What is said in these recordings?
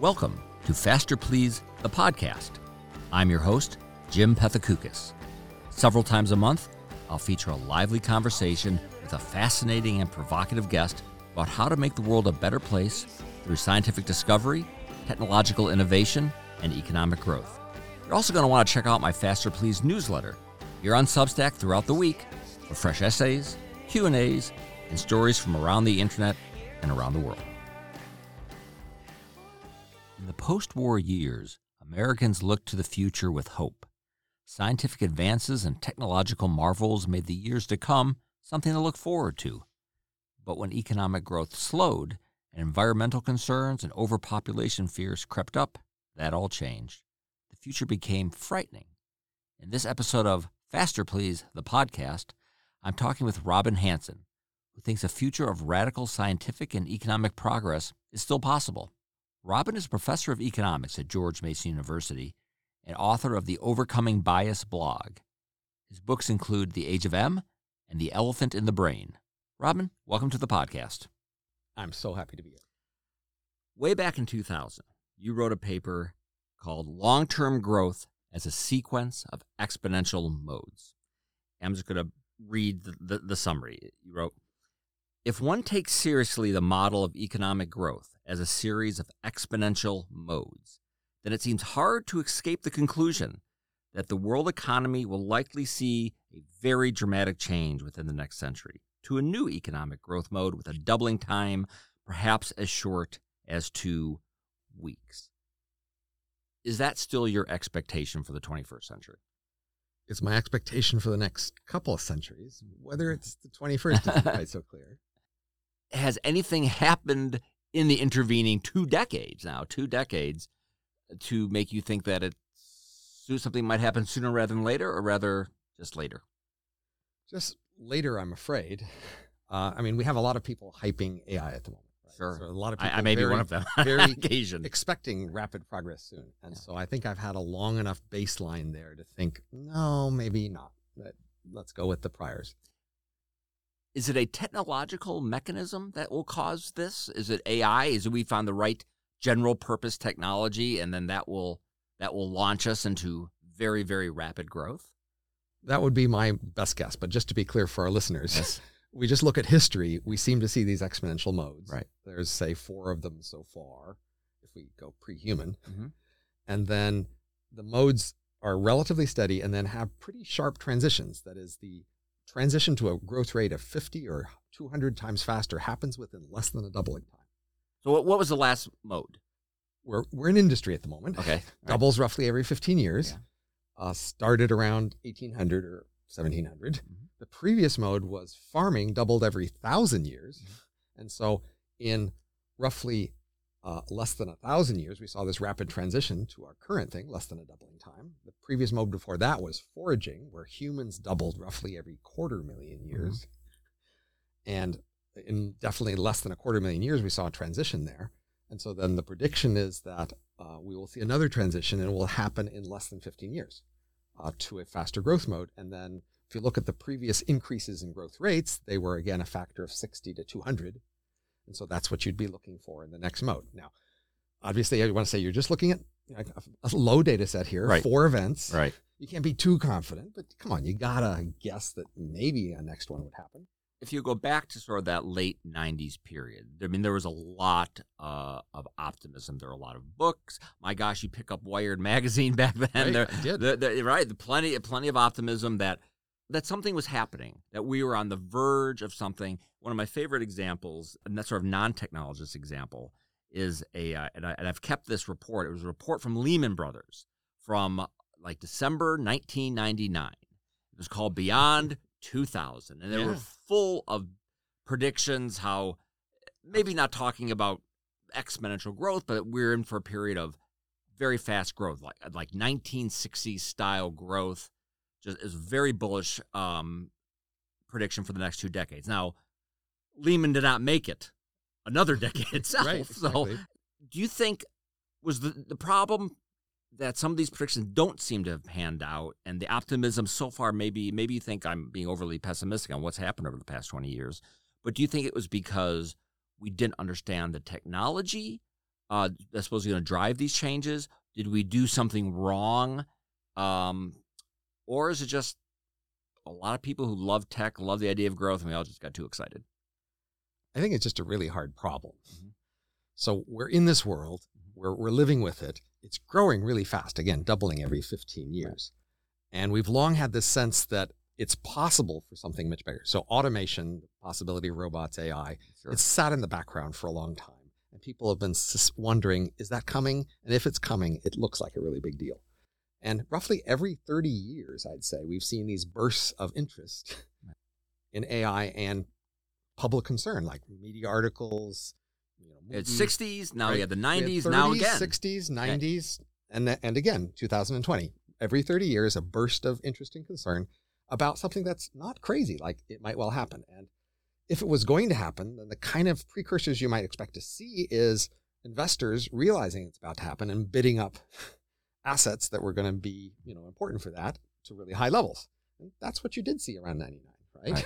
Welcome to Faster, Please! — The Podcast. I'm your host, Jim Pethokoukis. Several times a month, I'll feature a lively conversation with a fascinating and provocative guest about how to make the world a better place through scientific discovery, technological innovation, and economic growth. You're also going to want to check out my Faster, Please! newsletter. You're on Substack throughout the week for fresh essays, Q&As, and stories from around the internet and around the world. In the post-war years, Americans looked to the future with hope. Scientific advances and technological marvels made the years to come something to look forward to. But when economic growth slowed and environmental concerns and overpopulation fears crept up, that all changed. The future became frightening. In this episode of Faster, Please! — The Podcast, I'm talking with Robin Hanson, who thinks a future of radical scientific and economic progress is still possible. Robin is professor of economics at George Mason University and author of the Overcoming Bias blog. His books include The Age of Em and The Elephant in the Brain. Robin, welcome to the podcast. I'm so happy to be here. Way back in 2000, you wrote a paper called Long-Term Growth as a Sequence of Exponential Modes. I'm just going to read the summary. You wrote, if one takes seriously the model of economic growth as a series of exponential modes, then it seems hard to escape the conclusion that the world economy will likely see a very dramatic change within the next century to a new economic growth mode with a doubling time, perhaps as short as 2 weeks. Is that still your expectation for the 21st century? It's my expectation for the next couple of centuries. Whether it's the 21st isn't quite so clear. Has anything happened in the intervening two decades, to make you think that something might happen sooner rather than later, or rather just later? Just later, I'm afraid. We have a lot of people hyping AI at the moment. Right? Sure. So a lot of people I may be one of them. Very expecting rapid progress soon. And so I think I've had a long enough baseline there to think, no, maybe not. Let's go with the priors. Is it a technological mechanism that will cause this? Is it AI? Is it we found the right general purpose technology, and then that will launch us into very, very rapid growth? That would be my best guess. But just to be clear for our listeners, We just look at history. We seem to see these exponential modes. Right. There's, say, 4 of them so far, if we go pre-human. Mm-hmm. And then the modes are relatively steady and then have pretty sharp transitions. That is, the transition to a growth rate of 50 or 200 times faster happens within less than a doubling time. So what was the last mode? We're in industry at the moment. Okay. Doubles roughly every 15 years. Yeah. Started around 1800 or 1700. Mm-hmm. The previous mode was farming, doubled every 1,000 years. Mm-hmm. And so in roughly less than 1,000 years, we saw this rapid transition to our current thing, less than a doubling time. The previous mode before that was foraging, where humans doubled roughly every 250,000 years. Mm-hmm. And in definitely less than a 250,000 years, we saw a transition there. And so then the prediction is that we will see another transition, and it will happen in less than 15 years to a faster growth mode. And then if you look at the previous increases in growth rates, they were, again, a factor of 60 to 200. And so that's what you'd be looking for in the next mode. Now, obviously, I want to say you're just looking at a low data set here, right? 4 events. Right. You can't be too confident, but come on, you got to guess that maybe a next one would happen. If you go back to sort of that late 90s period, there was a lot of optimism. There were a lot of books. My gosh, you pick up Wired Magazine back then. Right, I did. Right, plenty of optimism that something was happening, that we were on the verge of something. One of my favorite examples, and that sort of non-technologist example, is I've kept this report. It was a report from Lehman Brothers from like December 1999. It was called Beyond 2000, and they were full of predictions how, maybe not talking about exponential growth, but we're in for a period of very fast growth, like 1960s style growth. Just is a very bullish prediction for the next 2 decades. Now, Lehman did not make it another decade itself. Right, exactly. So do you think was the problem that some of these predictions don't seem to have panned out, and the optimism so far, maybe you think I'm being overly pessimistic on what's happened over the past 20 years, but do you think it was because we didn't understand the technology that's supposed to be going to drive these changes? Did we do something wrong? Or is it just a lot of people who love tech, love the idea of growth, and we all just got too excited? I think it's just a really hard problem. Mm-hmm. So we're in this world, we're living with it. It's growing really fast, again, doubling every 15 years. Right. And we've long had this sense that it's possible for something much bigger. So automation, possibility of robots, AI, sure. It's sat in the background for a long time. And people have been wondering, is that coming? And if it's coming, it looks like a really big deal. And roughly every 30 years, I'd say, we've seen these bursts of interest in AI and public concern, like media articles. It's 60s, now we have the 90s, now again. 60s, 90s, and again, 2020. Every 30 years, a burst of interest and concern about something that's not crazy, like it might well happen. And if it was going to happen, then the kind of precursors you might expect to see is investors realizing it's about to happen and bidding up assets that were going to be, important for that to really high levels. And that's what you did see around 99, right?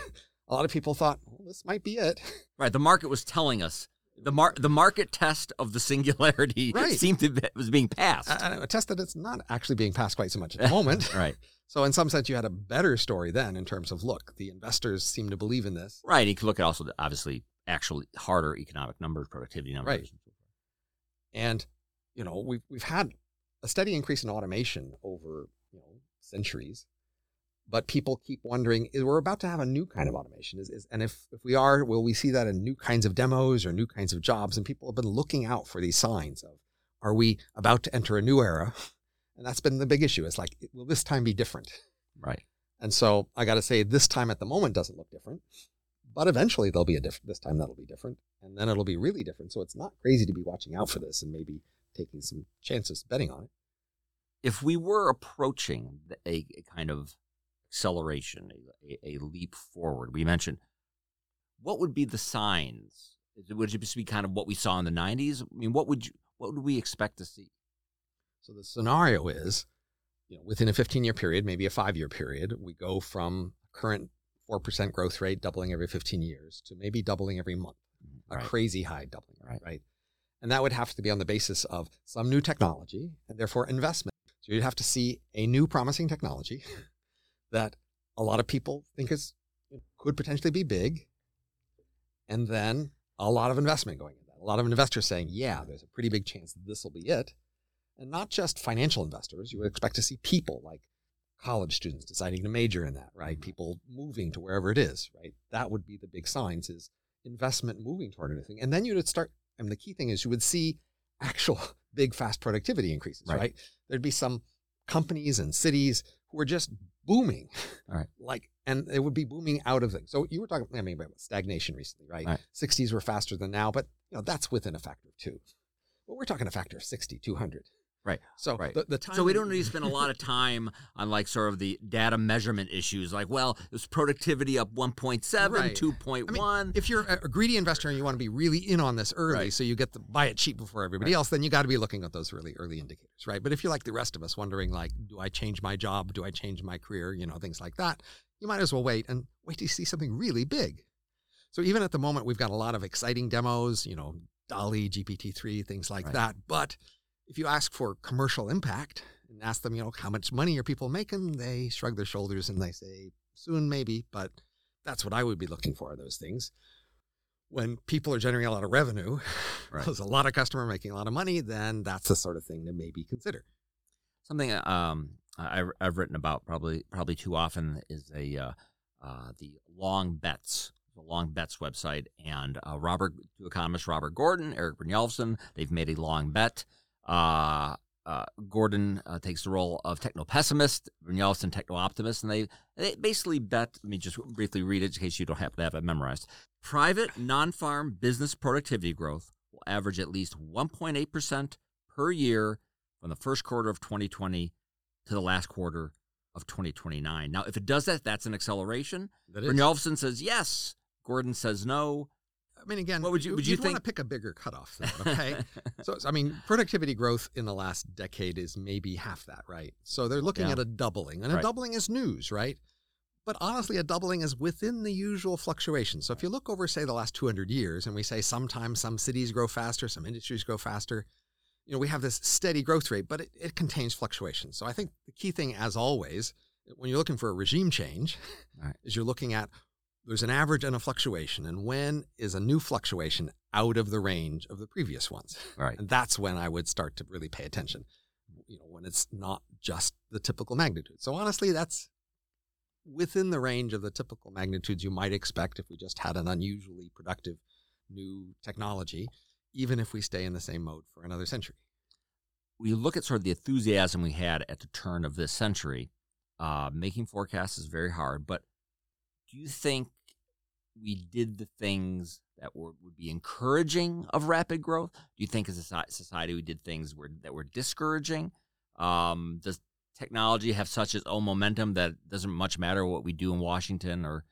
A lot of people thought, well, this might be it. Right. The market was telling us. The market test of the singularity seemed to be was being passed. A test that it's not actually being passed quite so much at the moment. Right. So in some sense, you had a better story then in terms of, look, the investors seem to believe in this. Right. You could look at also, obviously, actually harder economic numbers, productivity numbers. Right. And, we've had a steady increase in automation over centuries. But people keep wondering, we're about to have a new kind of automation. And if we are, will we see that in new kinds of demos or new kinds of jobs? And people have been looking out for these signs of, are we about to enter a new era? And that's been the big issue. It's like, will this time be different? Right. And so I got to say, this time at the moment doesn't look different. But eventually there'll be this time that'll be different. And then it'll be really different. So it's not crazy to be watching out for this and maybe taking some chances betting on it. If we were approaching a kind of acceleration, a leap forward. We mentioned, what would be the signs? Would it just be kind of what we saw in the 90s? I mean, what would we expect to see? So the scenario is, within a 15-year period, maybe a 5-year period, we go from current 4% growth rate, doubling every 15 years, to maybe doubling every month, a crazy high doubling, right? And that would have to be on the basis of some new technology and therefore investment. So you'd have to see a new promising technology that a lot of people think could potentially be big. And then a lot of investment going in that. A lot of investors saying, yeah, there's a pretty big chance that this will be it. And not just financial investors. You would expect to see people like college students deciding to major in that, right? People moving to wherever it is, right? That would be the big signs, is investment moving toward anything. And then you would start, the key thing is you would see actual big, fast productivity increases, right? There'd be some companies and cities who are just booming, and it would be booming out of things. So you were talking, about stagnation recently, right? 60s were faster than now, but that's within a factor of 2. But we're talking a factor of 60, 200. Right. So the time. So we don't need to spend a lot of time on sort of the data measurement issues. Like, well, there's productivity up 1.7, 2.1. If you're a greedy investor and you want to be really in on this early, so you get to buy it cheap before everybody else, then you got to be looking at those really early indicators, right? But if you're like the rest of us, wondering do I change my job? Do I change my career? Things like that. You might as well wait to see something really big. So even at the moment, we've got a lot of exciting demos, DALL-E, GPT-3, things like that, but if you ask for commercial impact and ask them, how much money are people making, they shrug their shoulders and they say, soon maybe, but that's what I would be looking for, are those things. When people are generating a lot of revenue, there's a lot of customer making a lot of money, then that's the sort of thing to maybe consider. Something I've written about probably too often is the Long Bets. The Long Bets website, and two economists, Robert Gordon, Eric Brynjolfsson, they've made a long bet. Gordon takes the role of techno-pessimist, Brynjolfsson techno-optimist, and they basically bet, let me just briefly read it in case you don't happen to have it memorized. Private non-farm business productivity growth will average at least 1.8% per year from the first quarter of 2020 to the last quarter of 2029. Now, if it does that, that's an acceleration. Brynjolfsson says yes. Gordon says no. Again, what would you think? Want to pick a bigger cutoff, though, okay? So productivity growth in the last decade is maybe half that, right? So they're looking at a doubling, and a doubling is news, right? But honestly, a doubling is within the usual fluctuation. So if you look over, say, the last 200 years, and we say sometimes some cities grow faster, some industries grow faster, you know, we have this steady growth rate, but it contains fluctuations. So I think the key thing, as always, when you're looking for a regime change, right, is you're looking at there's an average and a fluctuation, and when is a new fluctuation out of the range of the previous ones? Right. And that's when I would start to really pay attention, you know, when it's not just the typical magnitude. So honestly, that's within the range of the typical magnitudes you might expect if we just had an unusually productive new technology, even if we stay in the same mode for another century. We look at sort of the enthusiasm we had at the turn of this century. Making forecasts is very hard, but do you think we did the things that would be encouraging of rapid growth? Do you think as a society we did things that were discouraging? Does technology have such its own momentum that it doesn't much matter what we do in Washington or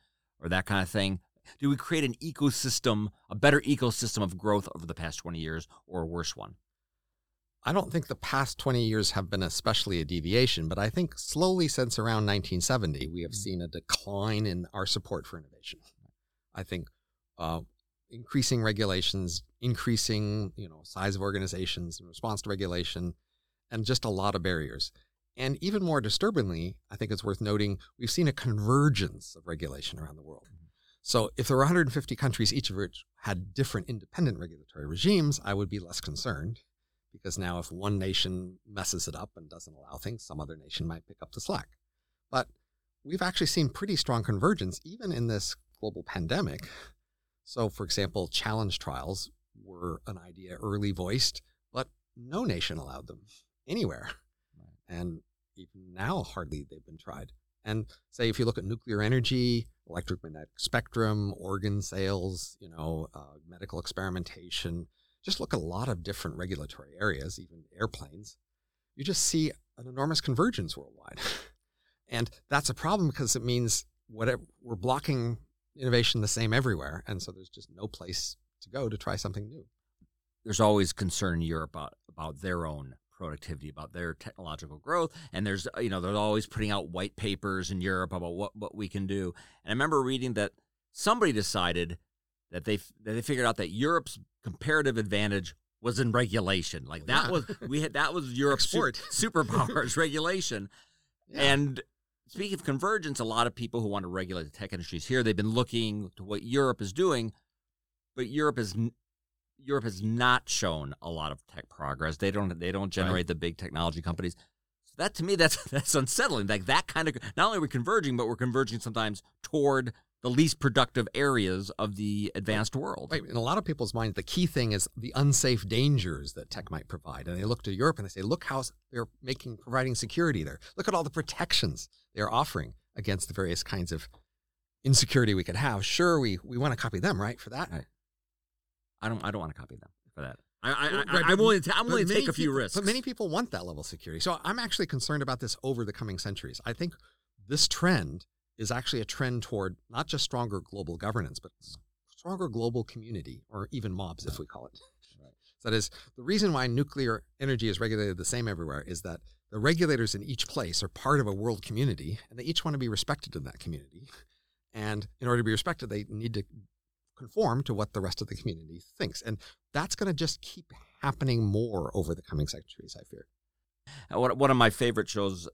that kind of thing? Do we create an ecosystem, a better ecosystem of growth over the past 20 years or a worse one? I don't think the past 20 years have been especially a deviation, but I think slowly since around 1970, we have seen a decline in our support for innovation. I think increasing regulations, increasing, you know, size of organizations in response to regulation, and just a lot of barriers. And even more disturbingly, I think it's worth noting, we've seen a convergence of regulation around the world. So if there were 150 countries, each of which had different independent regulatory regimes, I would be less concerned. Because now if one nation messes it up and doesn't allow things, some other nation might pick up the slack. But we've actually seen pretty strong convergence even in this global pandemic. So, for example, challenge trials were an idea early voiced, but no nation allowed them anywhere. Right. And even now, hardly they've been tried. And say if you look at nuclear energy, electromagnetic spectrum, organ sales, you know, medical experimentation, just look at a lot of different regulatory areas, even airplanes, you just see an enormous convergence worldwide. And that's a problem because it means whatever, we're blocking innovation the same everywhere, and so there's just no place to go to try something new. There's always concern in Europe about their own productivity, about their technological growth, and there's, you know, they're always putting out white papers in Europe about what we can do. And I remember reading that somebody decided that they figured out that Europe's comparative advantage was in regulation. Like that was Europe's superpowers regulation. Yeah. And speaking of convergence, a lot of people who want to regulate the tech industries here, they've been looking to what Europe is doing, but Europe has not shown a lot of tech progress. They don't generate the big technology companies. So that to me that's unsettling. Like that kind of, not only are we converging, but we're converging sometimes toward the least productive areas of the advanced world. Right. In a lot of people's minds, the key thing is the unsafe dangers that tech might provide. And they look to Europe and they say, look how they're providing security there. Look at all the protections they're offering against the various kinds of insecurity we could have. Sure, we want to copy them, right, for that? Right. I don't want to copy them for that. I'm willing to take a few risks. But many people want that level of security. So I'm actually concerned about this over the coming centuries. I think this trend is actually a trend toward not just stronger global governance, but stronger global community, or even mobs, if we call it. Right. So that is, the reason why nuclear energy is regulated the same everywhere is that the regulators in each place are part of a world community, and they each want to be respected in that community. And in order to be respected, they need to conform to what the rest of the community thinks. And that's going to just keep happening more over the coming centuries, I fear. One of my favorite shows,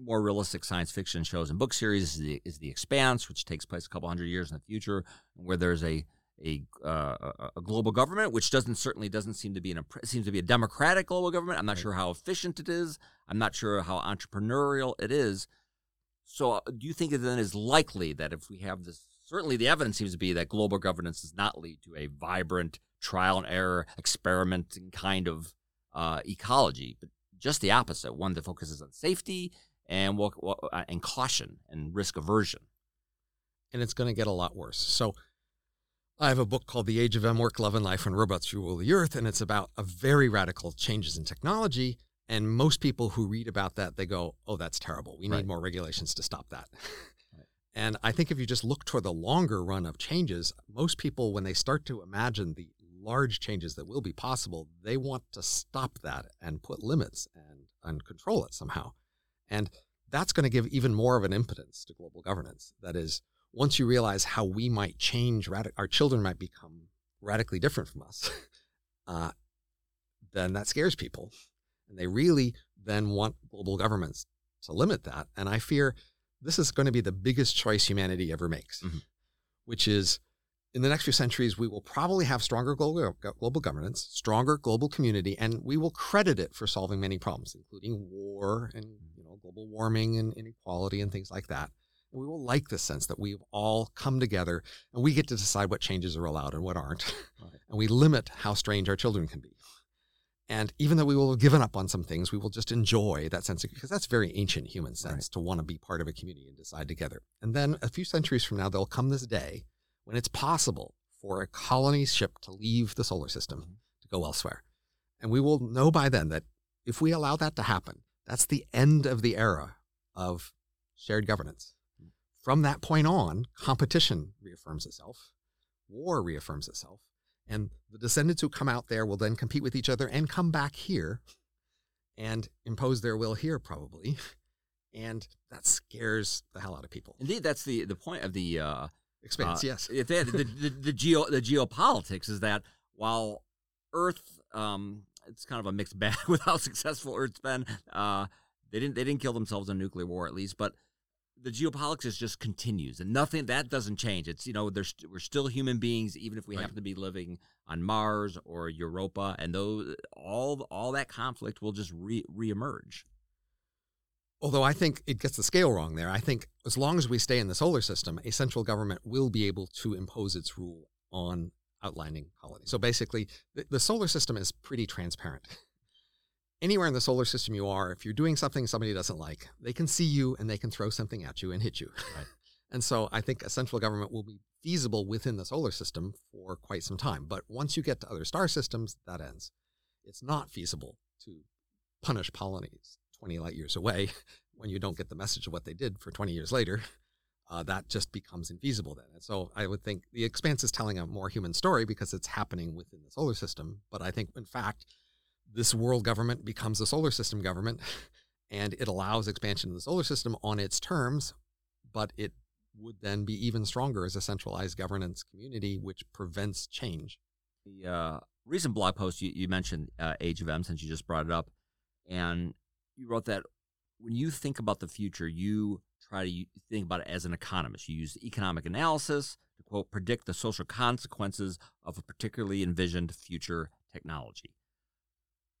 more realistic science fiction shows and book series is The Expanse, which takes place a couple hundred years in the future, where there's a global government, which certainly doesn't seem to be a democratic global government. I'm not sure how efficient it is. I'm not sure how entrepreneurial it is. So do you think it then is likely that if we have this, certainly the evidence seems to be that global governance does not lead to a vibrant trial and error experimenting kind of ecology, but just the opposite, one that focuses on safety and caution and risk aversion. And it's going to get a lot worse. So I have a book called The Age of Em, Work, Love, and Life, When Robots Rule the Earth, and it's about a very radical changes in technology. And most people who read about that, they go, oh, that's terrible. We need more regulations to stop that. Right. And I think if you just look toward the longer run of changes, most people, when they start to imagine the large changes that will be possible, they want to stop that and put limits and control it somehow. And that's going to give even more of an impotence to global governance. That is, once you realize how we might change, our children might become radically different from us, then that scares people. And they really then want global governments to limit that. And I fear this is going to be the biggest choice humanity ever makes, mm-hmm. which is in the next few centuries, we will probably have stronger global governance, stronger global community, and we will credit it for solving many problems, including war and global warming and inequality and things like that. And we will like the sense that we've all come together and we get to decide what changes are allowed and what aren't. Right. And we limit how strange our children can be. And even though we will have given up on some things, we will just enjoy that sense, because that's very ancient human sense, right. to want to be part of a community and decide together. And then a few centuries from now, there'll come this day when it's possible for a colony ship to leave the solar system mm-hmm. to go elsewhere. And we will know by then that if we allow that to happen, that's the end of the era of shared governance. Mm-hmm. From that point on, competition reaffirms itself, war reaffirms itself, and the descendants who come out there will then compete with each other and come back here and impose their will here, probably. And that scares the hell out of people. Indeed, that's the point of the... Expanse, yes. The geopolitics is that while Earth, it's kind of a mixed bag with how successful Earth's been. They didn't kill themselves in nuclear war, at least, but the geopolitics just continues, and nothing that doesn't change. It's we're still human beings, even if we right. happen to be living on Mars or Europa, and those all that conflict will just reemerge. Although I think it gets the scale wrong there. I think as long as we stay in the solar system, a central government will be able to impose its rule on outlying colonies. So basically, the solar system is pretty transparent. Anywhere in the solar system you are, if you're doing something somebody doesn't like, they can see you and they can throw something at you and hit you. Right. And so I think a central government will be feasible within the solar system for quite some time. But once you get to other star systems, that ends. It's not feasible to punish colonies 20 light years away when you don't get the message of what they did for 20 years later. That just becomes infeasible then. And so I would think The Expanse is telling a more human story because it's happening within the solar system. But I think, in fact, this world government becomes a solar system government, and it allows expansion of the solar system on its terms, but it would then be even stronger as a centralized governance community, which prevents change. The recent blog post, you mentioned Age of Em, since you just brought it up, and you wrote that when you think about the future, you try to think about it as an economist. You use economic analysis to, quote, predict the social consequences of a particularly envisioned future technology.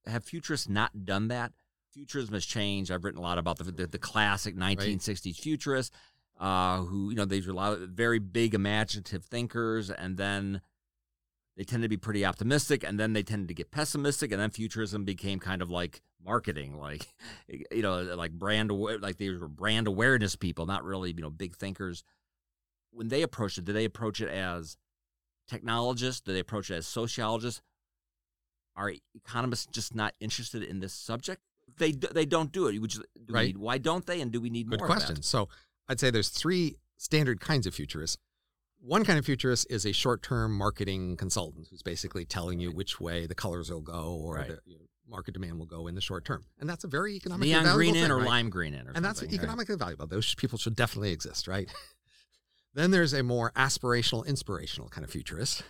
Have futurists not done that? Futurism has changed. I've written a lot about the classic 1960s right. futurists, who these were a lot of very big imaginative thinkers, and then they tended to be pretty optimistic, and then they tended to get pessimistic, and then futurism became kind of like marketing, like brand, like they were brand awareness people, not really big thinkers. When they approached it, did they approach it as technologists? Did they approach it as sociologists? Are economists just not interested in this subject? They don't do it. Why don't they, and do we need more? Good question. Of that? So I'd say there's three standard kinds of futurists. One kind of futurist is a short-term marketing consultant who's basically telling you which way the colors will go or right. the market demand will go in the short term. And that's a very economically valuable thing. Neon green in or right? lime green in or something. And that's economically valuable. Those people should definitely exist, right? Then there's a more aspirational, inspirational kind of futurist.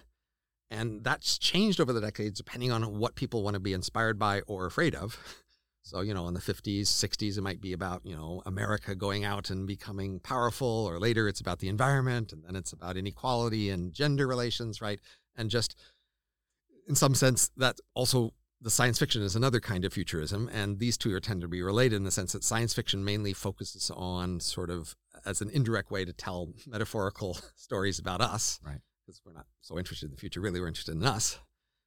And that's changed over the decades depending on what people want to be inspired by or afraid of. So, in the 50s, 60s, it might be about, America going out and becoming powerful, or later it's about the environment, and then it's about inequality and gender relations, right? And just in some sense, that also the science fiction is another kind of futurism, and these two tend to be related in the sense that science fiction mainly focuses on sort of as an indirect way to tell metaphorical stories about us. Right. Because we're not so interested in the future, really, we're interested in us.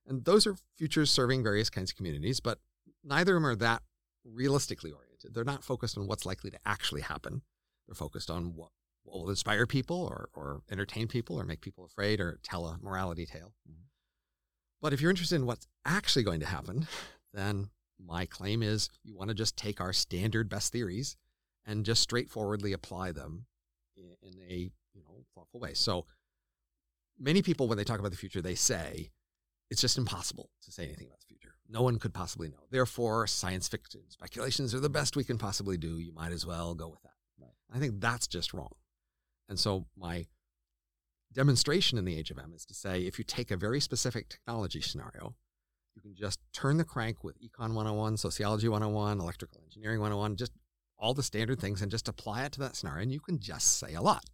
And those are futures serving various kinds of communities, but neither of them are that realistically oriented. They're not focused on what's likely to actually happen. They're focused on what will inspire people or entertain people or make people afraid or tell a morality tale. Mm-hmm. But if you're interested in what's actually going to happen, then my claim is you want to just take our standard best theories and just straightforwardly apply them in a thoughtful way. So many people, when they talk about the future, they say, it's just impossible to say anything about the future. no one could possibly know. Therefore, science fiction speculations are the best we can possibly do. You might as well go with that. Right. I think that's just wrong. And so my demonstration in the Age of M is to say, if you take a very specific technology scenario, you can just turn the crank with Econ 101, Sociology 101, Electrical Engineering 101, just all the standard things, and just apply it to that scenario, and you can just say a lot.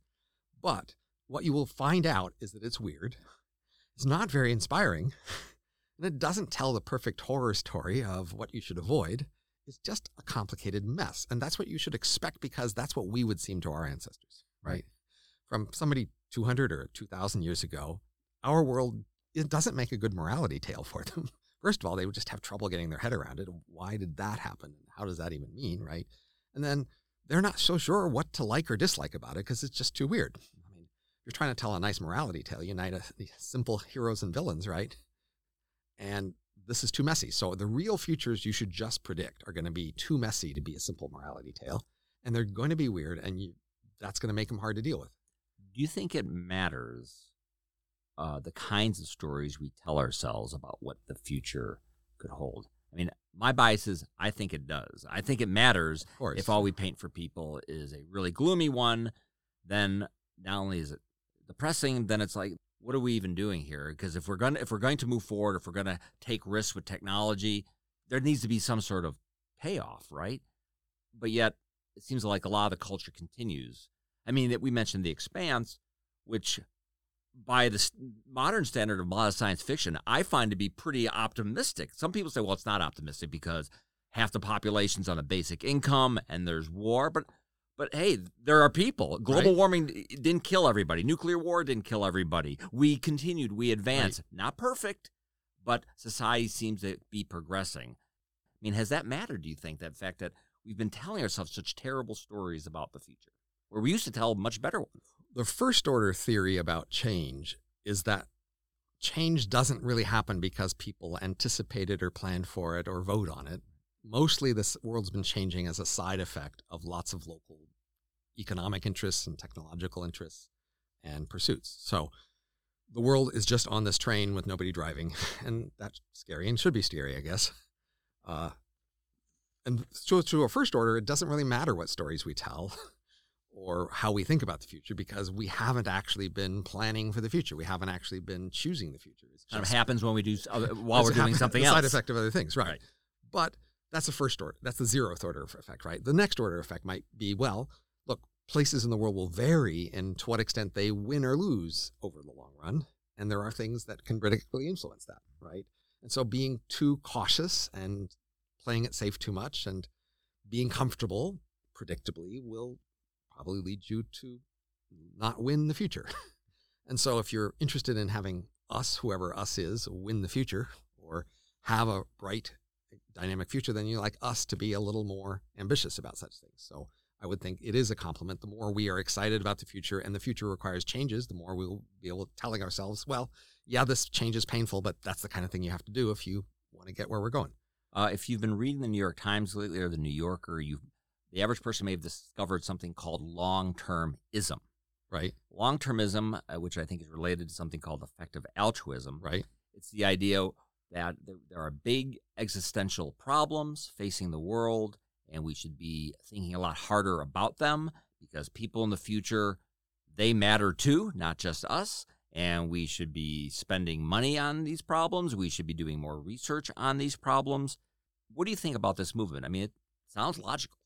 But what you will find out is that it's weird, it's not very inspiring, and it doesn't tell the perfect horror story of what you should avoid. It's just a complicated mess, and that's what you should expect, because that's what we would seem to our ancestors, right? From somebody 200 or 2,000 years ago, our world, it doesn't make a good morality tale for them. First of all, they would just have trouble getting their head around it. Why did that happen? How does that even mean, right? And then they're not so sure what to like or dislike about it because it's just too weird. I mean, you're trying to tell a nice morality tale, unite the simple heroes and villains, right? And this is too messy. So the real futures you should just predict are going to be too messy to be a simple morality tale. And they're going to be weird, and that's going to make them hard to deal with. Do you think it matters the kinds of stories we tell ourselves about what the future could hold? I mean, my bias is I think it does. I think it matters. If all we paint for people is a really gloomy one, then not only is it depressing, then it's like, what are we even doing here? Because if we're going to move forward, if we're going to take risks with technology, there needs to be some sort of payoff, right? But yet it seems like a lot of the culture continues. I mean, that we mentioned The Expanse, which by the modern standard of a lot of science fiction, I find to be pretty optimistic. Some people say, well, it's not optimistic because half the population's on a basic income and there's war. But hey, there are people. Global warming didn't kill everybody. Nuclear war didn't kill everybody. We continued. We advanced. Right. Not perfect, but society seems to be progressing. I mean, has that mattered, do you think, that fact that we've been telling ourselves such terrible stories about the future, where we used to tell much better ones? The first order theory about change is that change doesn't really happen because people anticipate it or plan for it or vote on it. Mostly this world's been changing as a side effect of lots of local economic interests and technological interests and pursuits. So the world is just on this train with nobody driving, and that's scary and should be scary, I guess. And so to a first order, it doesn't really matter what stories we tell or how we think about the future, because we haven't actually been planning for the future. We haven't actually been choosing the future. It kind of happens when we do while we're doing something else. Side effect of other things, right? But that's the first order. That's the zeroth order effect, right? The next order effect might be, well, look, places in the world will vary in to what extent they win or lose over the long run, and there are things that can critically influence that, right? And so being too cautious and playing it safe too much and being comfortable predictably will probably lead you to not win the future. And so if you're interested in having us, whoever us is, win the future or have a bright dynamic future, then you like us to be a little more ambitious about such things. So I would think it is a compliment. The more we are excited about the future, and the future requires changes, the more we'll be able to telling ourselves, well, yeah, this change is painful, but that's the kind of thing you have to do if you want to get where we're going. If you've been reading the New York Times lately or the New Yorker, the average person may have discovered something called long-termism. Right. Long-termism, which I think is related to something called effective altruism. Right. It's the idea that there are big existential problems facing the world, and we should be thinking a lot harder about them because people in the future, they matter too, not just us. And we should be spending money on these problems. We should be doing more research on these problems. What do you think about this movement? I mean, it sounds logical.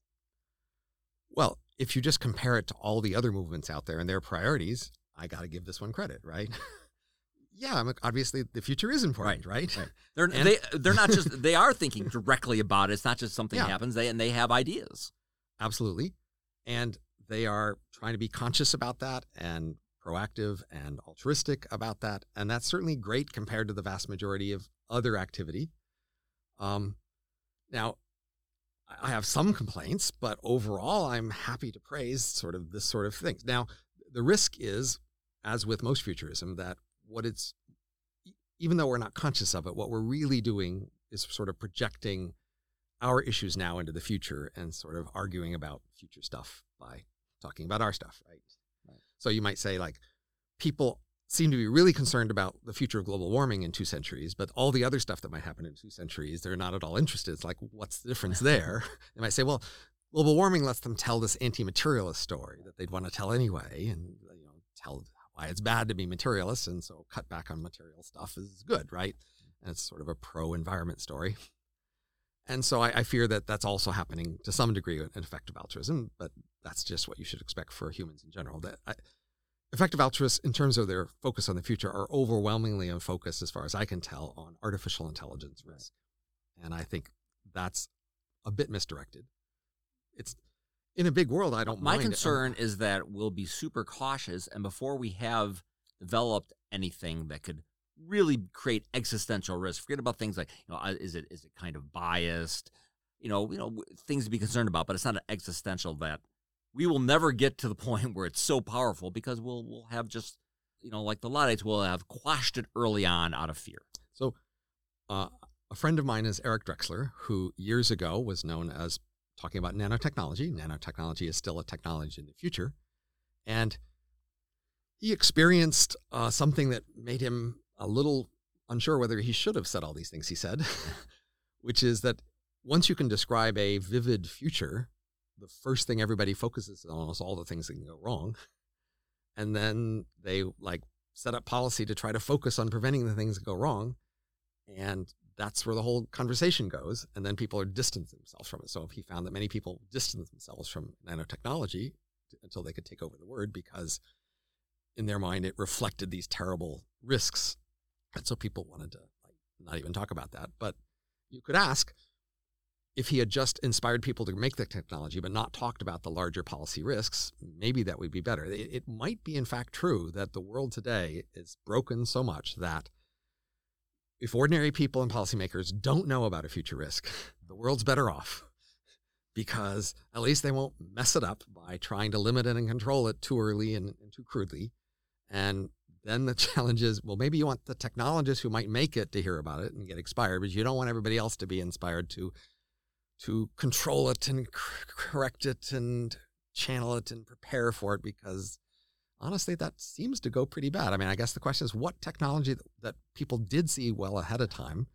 Well, if you just compare it to all the other movements out there and their priorities, I got to give this one credit, right? Yeah, obviously the future is important, right? They're not just, they are thinking directly about it. It's not just something happens, they have ideas. Absolutely. And they are trying to be conscious about that and proactive and altruistic about that. And that's certainly great compared to the vast majority of other activity. Now, I have some complaints, but overall, I'm happy to praise sort of this sort of thing. Now, the risk is, as with most futurism, that even though we're not conscious of it, what we're really doing is sort of projecting our issues now into the future and sort of arguing about future stuff by talking about our stuff, right? So you might say, like, people seem to be really concerned about the future of global warming in 2 centuries, but all the other stuff that might happen in 2 centuries, they're not at all interested. It's like, what's the difference there? They might say, well, global warming lets them tell this anti-materialist story that they'd want to tell anyway, and you know, tell why it's bad to be materialist, and so cut back on material stuff is good, right? And it's sort of a pro-environment story. And so I fear that that's also happening to some degree in effective altruism, but that's just what you should expect for humans in general. That effective altruists, in terms of their focus on the future, are overwhelmingly in focus, as far as I can tell, on artificial intelligence risk. And I think that's a bit misdirected. It's in a big world, I don't mind. My concern is that we'll be super cautious, and before we have developed anything that could really create existential risk, forget about things like, you know, is it kind of biased, you know, things to be concerned about, but it's not an existential that we will never get to the point where it's so powerful, because we'll have just, you know, like the Luddites, we'll have quashed it early on out of fear. So a friend of mine is Eric Drexler, who years ago was known as talking about nanotechnology. Nanotechnology is still a technology in the future. And he experienced something that made him a little unsure whether he should have said all these things he said, which is that once you can describe a vivid future, the first thing everybody focuses on is all the things that can go wrong. And then they like set up policy to try to focus on preventing the things that go wrong. And that's where the whole conversation goes, and then people are distancing themselves from it. So he found that many people distance themselves from nanotechnology until they could take over the word, because in their mind it reflected these terrible risks. And so people wanted to like not even talk about that. But you could ask if he had just inspired people to make the technology but not talked about the larger policy risks, maybe that would be better. It might be in fact true that the world today is broken so much that if ordinary people and policymakers don't know about a future risk, the world's better off, because at least they won't mess it up by trying to limit it and control it too early and too crudely. And then the challenge is, well, maybe you want the technologists who might make it to hear about it and get inspired, but you don't want everybody else to be inspired to control it and correct it and channel it and prepare for it, because honestly, that seems to go pretty bad. I mean, I guess the question is, what technology that people did see well ahead of time,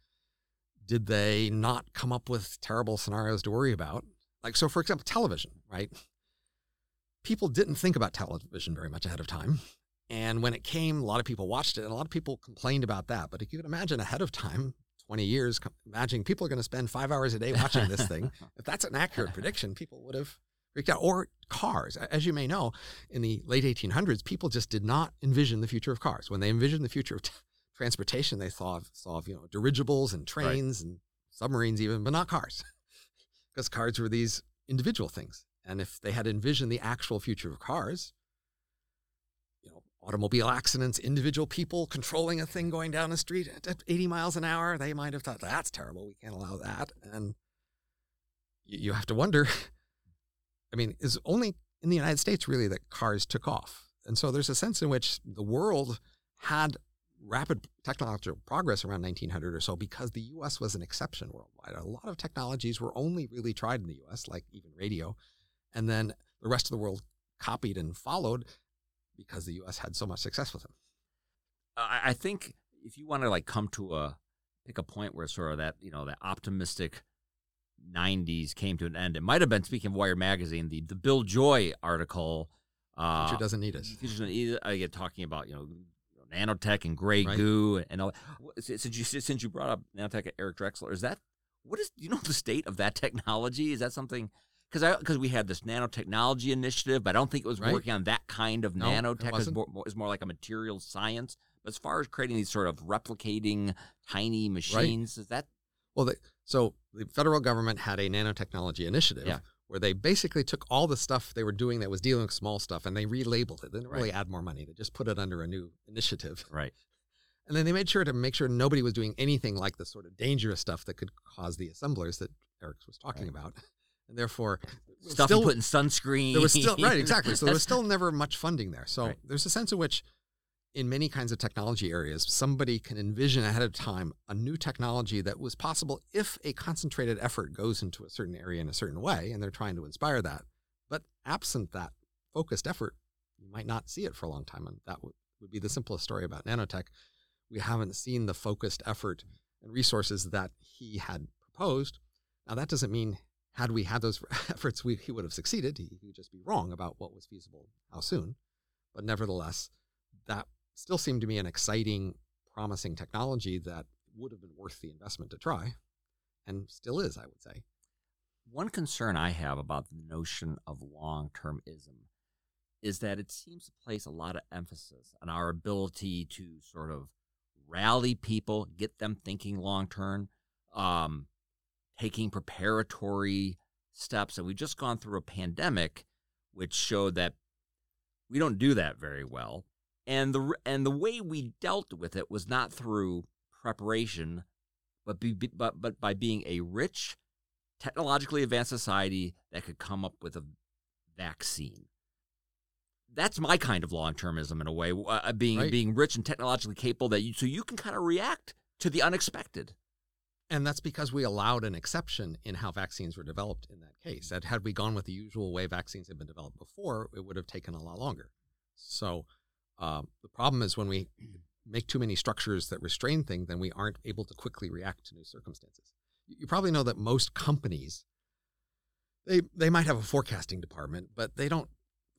did they not come up with terrible scenarios to worry about? Like, so for example, television, right? People didn't think about television very much ahead of time. And when it came, a lot of people watched it, and a lot of people complained about that. But if you could imagine ahead of time, 20 years, imagine people are going to spend 5 hours a day watching this thing. If that's an accurate prediction, people would have freaked out. Or cars. As you may know, in the late 1800s, people just did not envision the future of cars. When they envisioned the future of transportation, they thought of, you know, dirigibles and trains, right, and submarines even, but not cars, because cars were these individual things. And if they had envisioned the actual future of cars, you know, automobile accidents, individual people controlling a thing going down the street at 80 miles an hour, they might have thought, that's terrible, we can't allow that. And you have to wonder, I mean, it's only in the United States, really, that cars took off. And so there's a sense in which the world had rapid technological progress around 1900 or so, because the U.S. was an exception worldwide. A lot of technologies were only really tried in the U.S., like even radio, and then the rest of the world copied and followed because the U.S. had so much success with them. I think if you want to like come to pick a point where sort of that, you know, that optimistic 90s came to an end, it might have been, speaking of Wired Magazine, the Bill Joy article, Future Doesn't Need Us. Future Doesn't Need Us. I get talking about, you know, nanotech and gray goo and all that. Since you brought up nanotech, Eric Drexler, what is the state of that technology? Is that something, because we had this nanotechnology initiative, but I don't think it was working on that kind of nanotech. It's more like a material science. But as far as creating these sort of replicating tiny machines, is that? Well, so the federal government had a nanotechnology initiative where they basically took all the stuff they were doing that was dealing with small stuff, and they relabeled it. They didn't really add more money. They just put it under a new initiative. Right. And then they made sure to make sure nobody was doing anything like the sort of dangerous stuff that could cause the assemblers that Eric was talking about. And therefore, stuff still, you put in sunscreen. There was still, right, exactly. So there was still never much funding there. So there's a sense in which, in many kinds of technology areas, somebody can envision ahead of time a new technology that was possible if a concentrated effort goes into a certain area in a certain way, and they're trying to inspire that. But absent that focused effort, you might not see it for a long time, and that would would be the simplest story about nanotech, we haven't seen the focused effort and resources that he had proposed. Now, that doesn't mean had we had those efforts, he would have succeeded. He would just be wrong about what was feasible, how soon. But nevertheless, that still seemed to me an exciting, promising technology that would have been worth the investment to try, and still is, I would say. One concern I have about the notion of long-termism is that it seems to place a lot of emphasis on our ability to sort of rally people, get them thinking long-term, taking preparatory steps. And we've just gone through a pandemic, which showed that we don't do that very well. And the way we dealt with it was not through preparation, but by being a rich, technologically advanced society that could come up with a vaccine. That's my kind of long-termism in a way, being rich and technologically capable, so you can kind of react to the unexpected. And that's because we allowed an exception in how vaccines were developed in that case. That had we gone with the usual way vaccines had been developed before, it would have taken a lot longer. So the problem is when we make too many structures that restrain things, then we aren't able to quickly react to new circumstances. You probably know that most companies, they might have a forecasting department, but they don't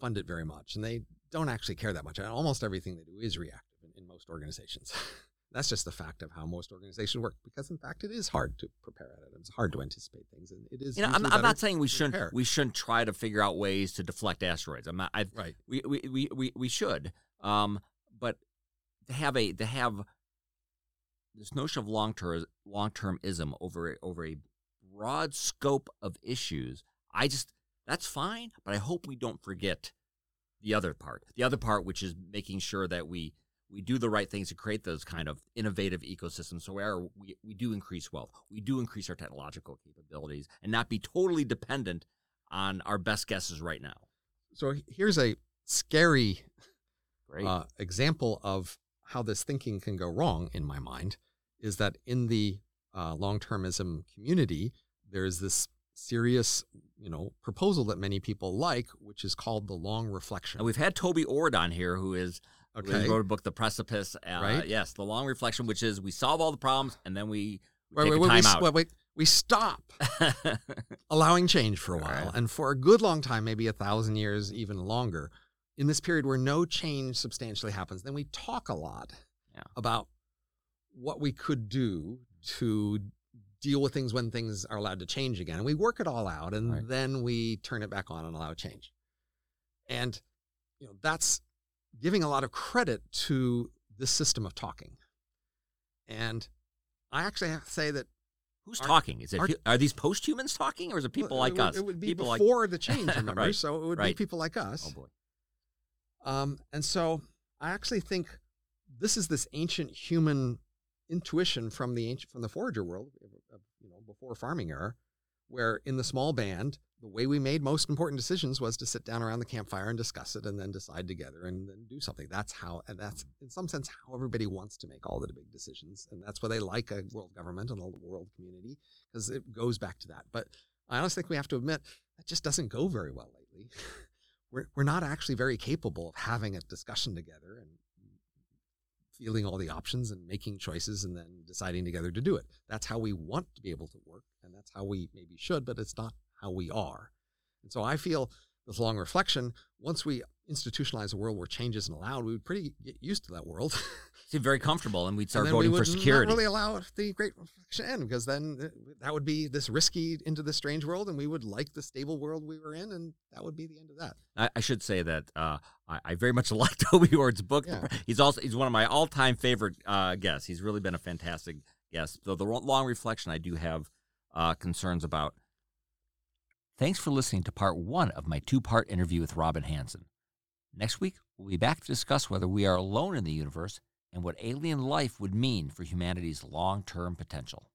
fund it very much, and they don't actually care that much. And almost everything they do is reactive in most organizations. That's just the fact of how most organizations work, because in fact it is hard to prepare at it. It's hard to anticipate things, and it is. I'm not saying we shouldn't try to figure out ways to deflect asteroids. I'm not. Right. We should. But to have this notion of long-termism over a broad scope of issues, that's fine, but I hope we don't forget the other part, which is making sure that we do the right things to create those kind of innovative ecosystems. So we do increase wealth, we do increase our technological capabilities, and not be totally dependent on our best guesses right now. So here's a scary example of how this thinking can go wrong in my mind, is that in the long-termism community, there's this serious, proposal that many people like, which is called the long reflection. And we've had Toby Ord on here, who wrote a book, The Precipice. Right? Yes, the long reflection, which is we solve all the problems and then we take a time out. We stop allowing change for a while, right, and for a good long time, maybe 1,000 years, even longer. In this period where no change substantially happens, then we talk a lot about what we could do to deal with things when things are allowed to change again. And we work it all out, and then we turn it back on and allow change. And that's giving a lot of credit to this system of talking. And I actually have to say that who's talking? Are these post-humans talking, or is it people like us? It would be people before the change, remember? Right. So it would be people like us. Oh, boy. And so I actually think this ancient human intuition from the forager world, before farming era, where in the small band, the way we made most important decisions was to sit down around the campfire and discuss it, and then decide together and then do something. That's in some sense how everybody wants to make all the big decisions. And that's why they like a world government and a world community, because it goes back to that. But I honestly think we have to admit that just doesn't go very well lately. We're not actually very capable of having a discussion together and feeling all the options and making choices and then deciding together to do it. That's how we want to be able to work, and that's how we maybe should, but it's not how we are. And so I feel this long reflection, once we institutionalize a world where change isn't allowed, we would get used to that world. Seem very comfortable, and we'd start voting for security. And we would not really allow the great reflection to end, because then that would be this risky into this strange world, and we would like the stable world we were in, and that would be the end of that. I should say that I very much like Toby Ord's book. Yeah. He's one of my all-time favorite guests. He's really been a fantastic guest. Though the long reflection I do have concerns about. Thanks for listening to part one of my two-part interview with Robin Hanson. Next week, we'll be back to discuss whether we are alone in the universe and what alien life would mean for humanity's long-term potential.